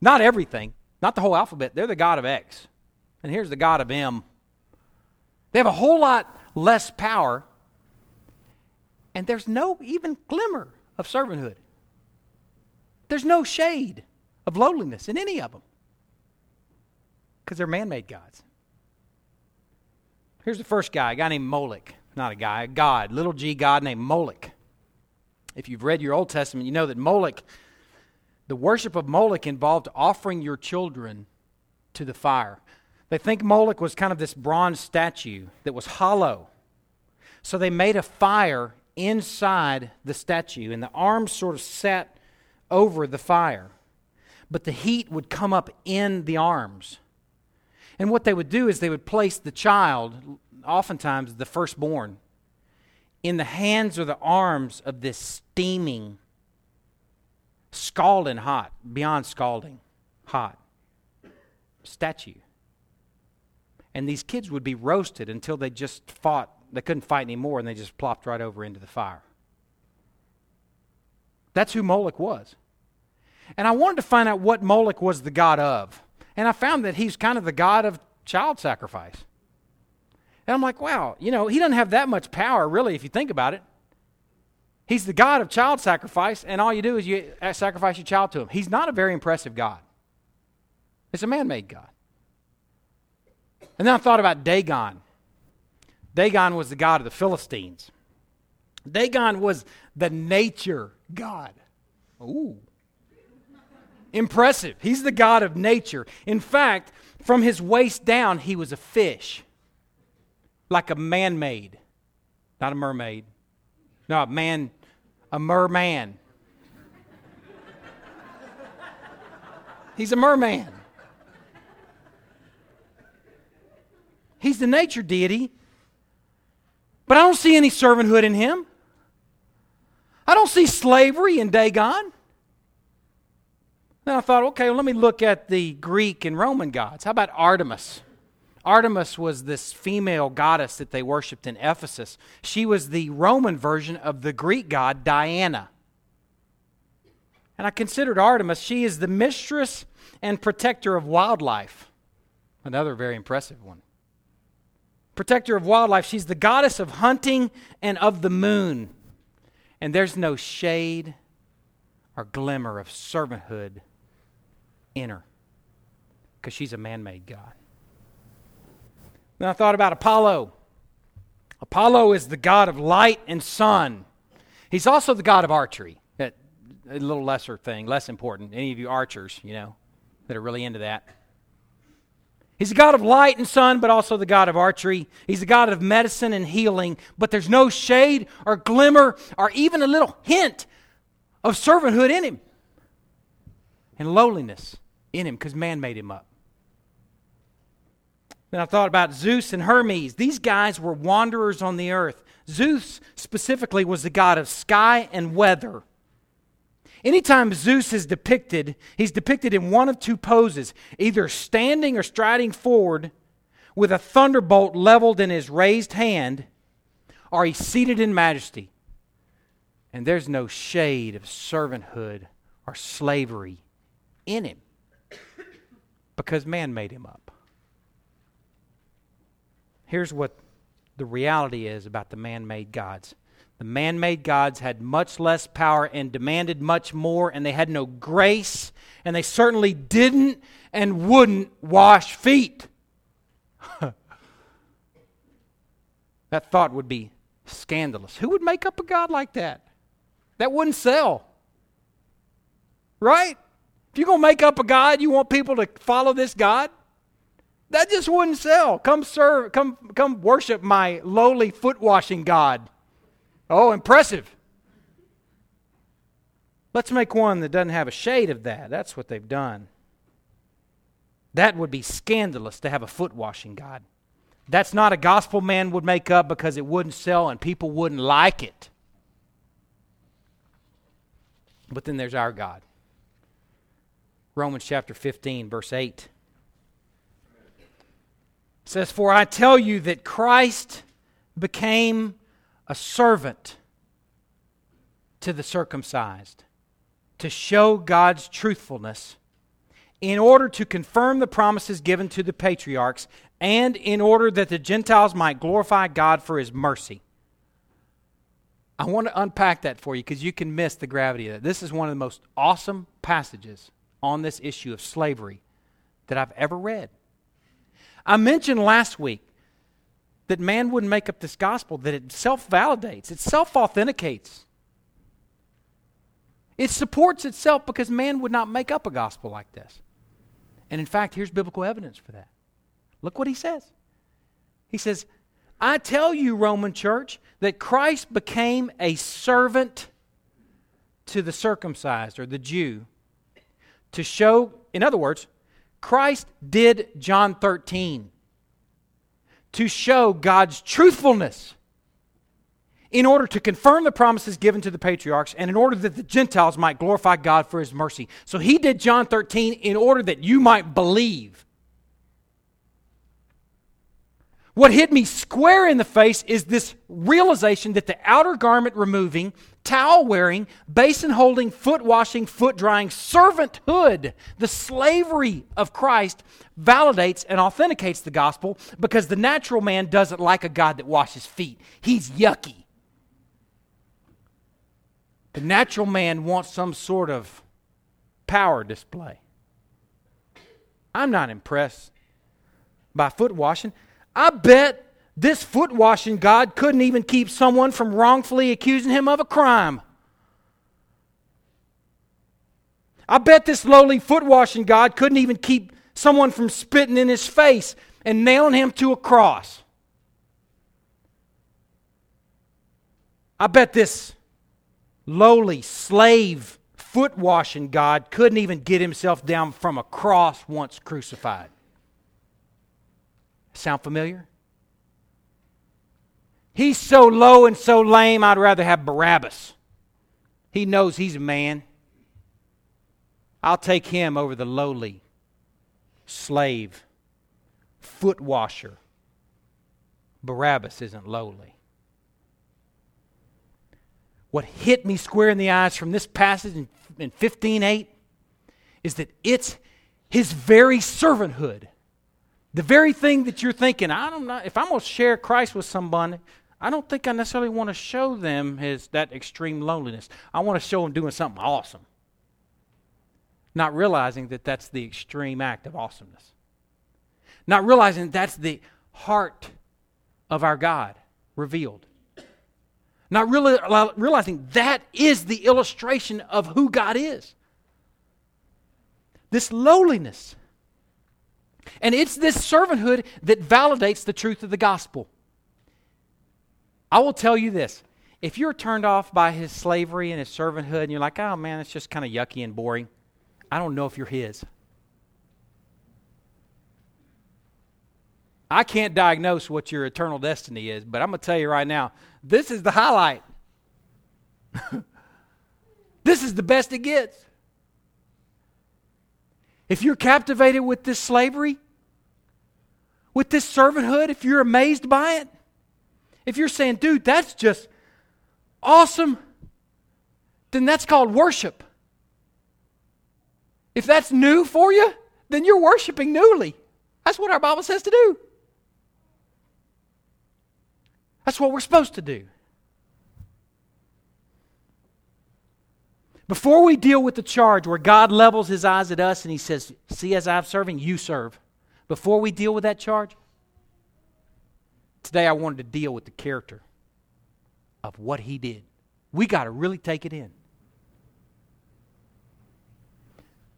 Not everything, not the whole alphabet, they're the god of X. And here's the god of M. They have a whole lot less power, and there's no even glimmer of servanthood. There's no shade of lowliness in any of them because they're man-made gods. Here's the first guy, a guy named Moloch. Not a guy, a god, little g god named Moloch. If you've read your Old Testament, you know that Moloch, the worship of Moloch involved offering your children to the fire. They think Moloch was kind of this bronze statue that was hollow. So they made a fire inside the statue, and the arms sort of sat over the fire. But the heat would come up in the arms. And what they would do is they would place the child, oftentimes the firstborn, in the hands or the arms of this steaming, scalding hot, beyond scalding hot statue. And these kids would be roasted until they just fought. They couldn't fight anymore, and they just plopped right over into the fire. That's who Moloch was. And I wanted to find out what Moloch was the god of. And I found that he's kind of the god of child sacrifice. And I'm like, wow, you know, he doesn't have that much power, really, if you think about it. He's the god of child sacrifice, and all you do is you sacrifice your child to him. He's not a very impressive god. It's a man-made god. And then I thought about Dagon. Dagon was the god of the Philistines. Dagon was the nature god. Ooh. Impressive. He's the god of nature. In fact, from his waist down, he was a fish. Like a man-made. Not a mermaid. No, a man, a merman. He's a merman. He's the nature deity. But I don't see any servanthood in him. I don't see slavery in Dagon. Then I thought, okay, well, let me look at the Greek and Roman gods. How about Artemis? Artemis was this female goddess that they worshipped in Ephesus. She was the Roman version of the Greek god Diana. And I considered Artemis, she is the mistress and protector of wildlife. Another very impressive one. Protector of wildlife, she's the goddess of hunting and of the moon. And there's no shade or glimmer of servanthood in her, because she's a man-made god. Then I thought about Apollo. Apollo is the god of light and sun. He's also the god of archery. That a little lesser thing, less important. Any of you archers, you know, that are really into that. He's the god of light and sun, but also the god of archery. He's the god of medicine and healing, but there's no shade or glimmer or even a little hint of servanthood in him. And lowliness in him, because man made him up. Then I thought about Zeus and Hermes. These guys were wanderers on the earth. Zeus specifically was the god of sky and weather. Anytime Zeus is depicted, he's depicted in one of two poses, either standing or striding forward with a thunderbolt leveled in his raised hand, or he's seated in majesty. And there's no shade of servanthood or slavery in him because man made him up. Here's what the reality is about the man-made gods. The man-made gods had much less power and demanded much more, and they had no grace, and they certainly didn't and wouldn't wash feet. That thought would be scandalous. Who would make up a god like that? That wouldn't sell, right? If you're going to make up a god, you want people to follow this god? That just wouldn't sell. Come serve, come, come worship my lowly foot-washing god. Oh, impressive. Let's make one that doesn't have a shade of that. That's what they've done. That would be scandalous to have a foot-washing god. That's not a gospel man would make up because it wouldn't sell and people wouldn't like it. But then there's our God. Romans chapter fifteen, verse eight. It says, "For I tell you that Christ became a servant to the circumcised, to show God's truthfulness, in order to confirm the promises given to the patriarchs, and in order that the Gentiles might glorify God for His mercy." I want to unpack that for you because you can miss the gravity of it. This is one of the most awesome passages on this issue of slavery that I've ever read. I mentioned last week that man wouldn't make up this gospel, that it self-validates, it self-authenticates. It supports itself because man would not make up a gospel like this. And in fact, here's biblical evidence for that. Look what he says. He says, "I tell you, Roman church, that Christ became a servant to the circumcised," or the Jew, "to show," in other words, Christ did John thirteen, "to show God's truthfulness, in order to confirm the promises given to the patriarchs, and in order that the Gentiles might glorify God for His mercy." So He did John thirteen in order that you might believe. What hit me square in the face is this realization that the outer garment removing, towel wearing, basin holding, foot washing, foot drying, servanthood, the slavery of Christ, validates and authenticates the gospel, because the natural man doesn't like a God that washes feet. He's yucky. The natural man wants some sort of power display. I'm not impressed by foot washing. I bet this foot washing God couldn't even keep someone from wrongfully accusing Him of a crime. I bet this lowly foot washing God couldn't even keep someone from spitting in His face and nailing Him to a cross. I bet this lowly slave foot washing God couldn't even get Himself down from a cross once crucified. Sound familiar? He's so low and so lame, I'd rather have Barabbas. He knows he's a man. I'll take him over the lowly slave foot washer. Barabbas isn't lowly. What hit me square in the eyes from this passage in fifteen eight is that it's His very servanthood. The very thing that you're thinking, I don't know, if I'm going to share Christ with someone, I don't think I necessarily want to show them his that extreme loneliness. I want to show them doing something awesome. Not realizing that that's the extreme act of awesomeness. Not realizing that's the heart of our God revealed. Not really realizing that is the illustration of who God is. This lowliness. And it's this servanthood that validates the truth of the gospel. I will tell you this. If you're turned off by His slavery and His servanthood, and you're like, oh man, it's just kind of yucky and boring, I don't know if you're His. I can't diagnose what your eternal destiny is, but I'm going to tell you right now, this is the highlight. This is the best it gets. If you're captivated with this slavery, with this servanthood, if you're amazed by it, if you're saying, dude, that's just awesome, then that's called worship. If that's new for you, then you're worshiping newly. That's what our Bible says to do. That's what we're supposed to do. Before we deal with the charge where God levels His eyes at us and He says, see, as I'm serving, you serve. Before we deal with that charge, today I wanted to deal with the character of what He did. We got to really take it in.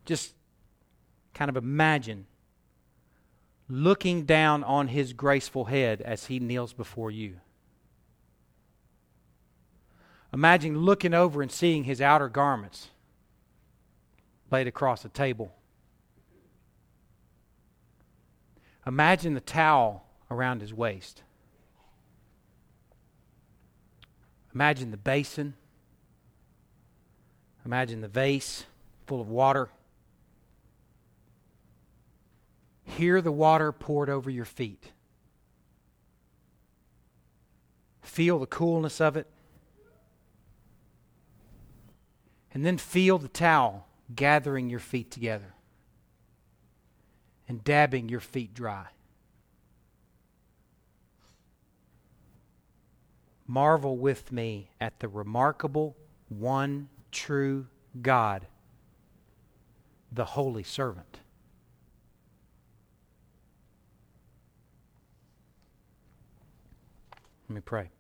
Just kind of imagine looking down on His graceful head as He kneels before you. Imagine looking over and seeing His outer garments laid across a table. Imagine the towel around His waist. Imagine the basin. Imagine the vase full of water. Hear the water poured over your feet. Feel the coolness of it. And then feel the towel gathering your feet together and dabbing your feet dry. Marvel with me at the remarkable, one true God, the Holy Servant. Let me pray.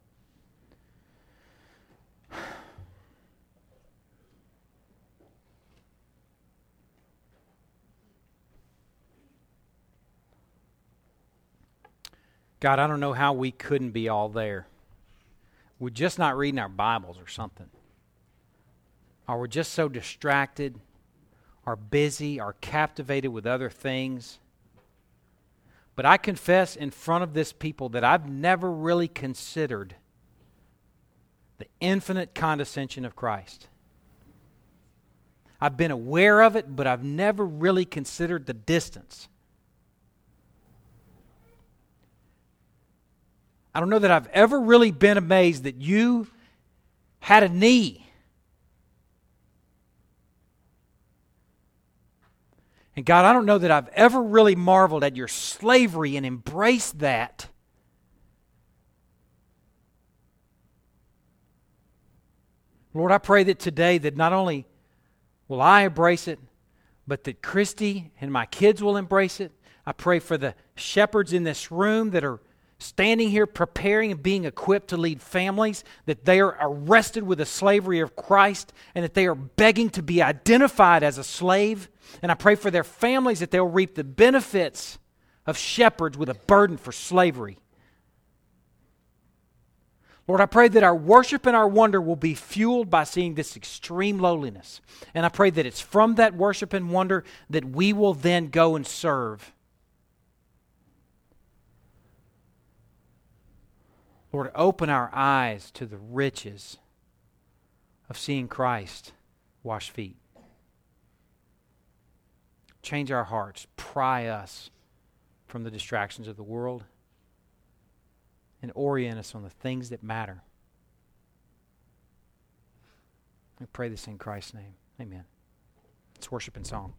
God, I don't know how we couldn't be all there. We're just not reading our Bibles or something. Or we're just so distracted, or busy, or captivated with other things. But I confess in front of this people that I've never really considered the infinite condescension of Christ. I've been aware of it, but I've never really considered the distance. I don't know that I've ever really been amazed that you had a knee. And God, I don't know that I've ever really marveled at your slavery and embraced that. Lord, I pray that today that not only will I embrace it, but that Christy and my kids will embrace it. I pray for the shepherds in this room that are standing here preparing and being equipped to lead families, that they are arrested with the slavery of Christ and that they are begging to be identified as a slave. And I pray for their families that they'll reap the benefits of shepherds with a burden for slavery. Lord, I pray that our worship and our wonder will be fueled by seeing this extreme lowliness. And I pray that it's from that worship and wonder that we will then go and serve. Lord, open our eyes to the riches of seeing Christ wash feet. Change our hearts. Pry us from the distractions of the world and orient us on the things that matter. We pray this in Christ's name. Amen. Let's worship in song.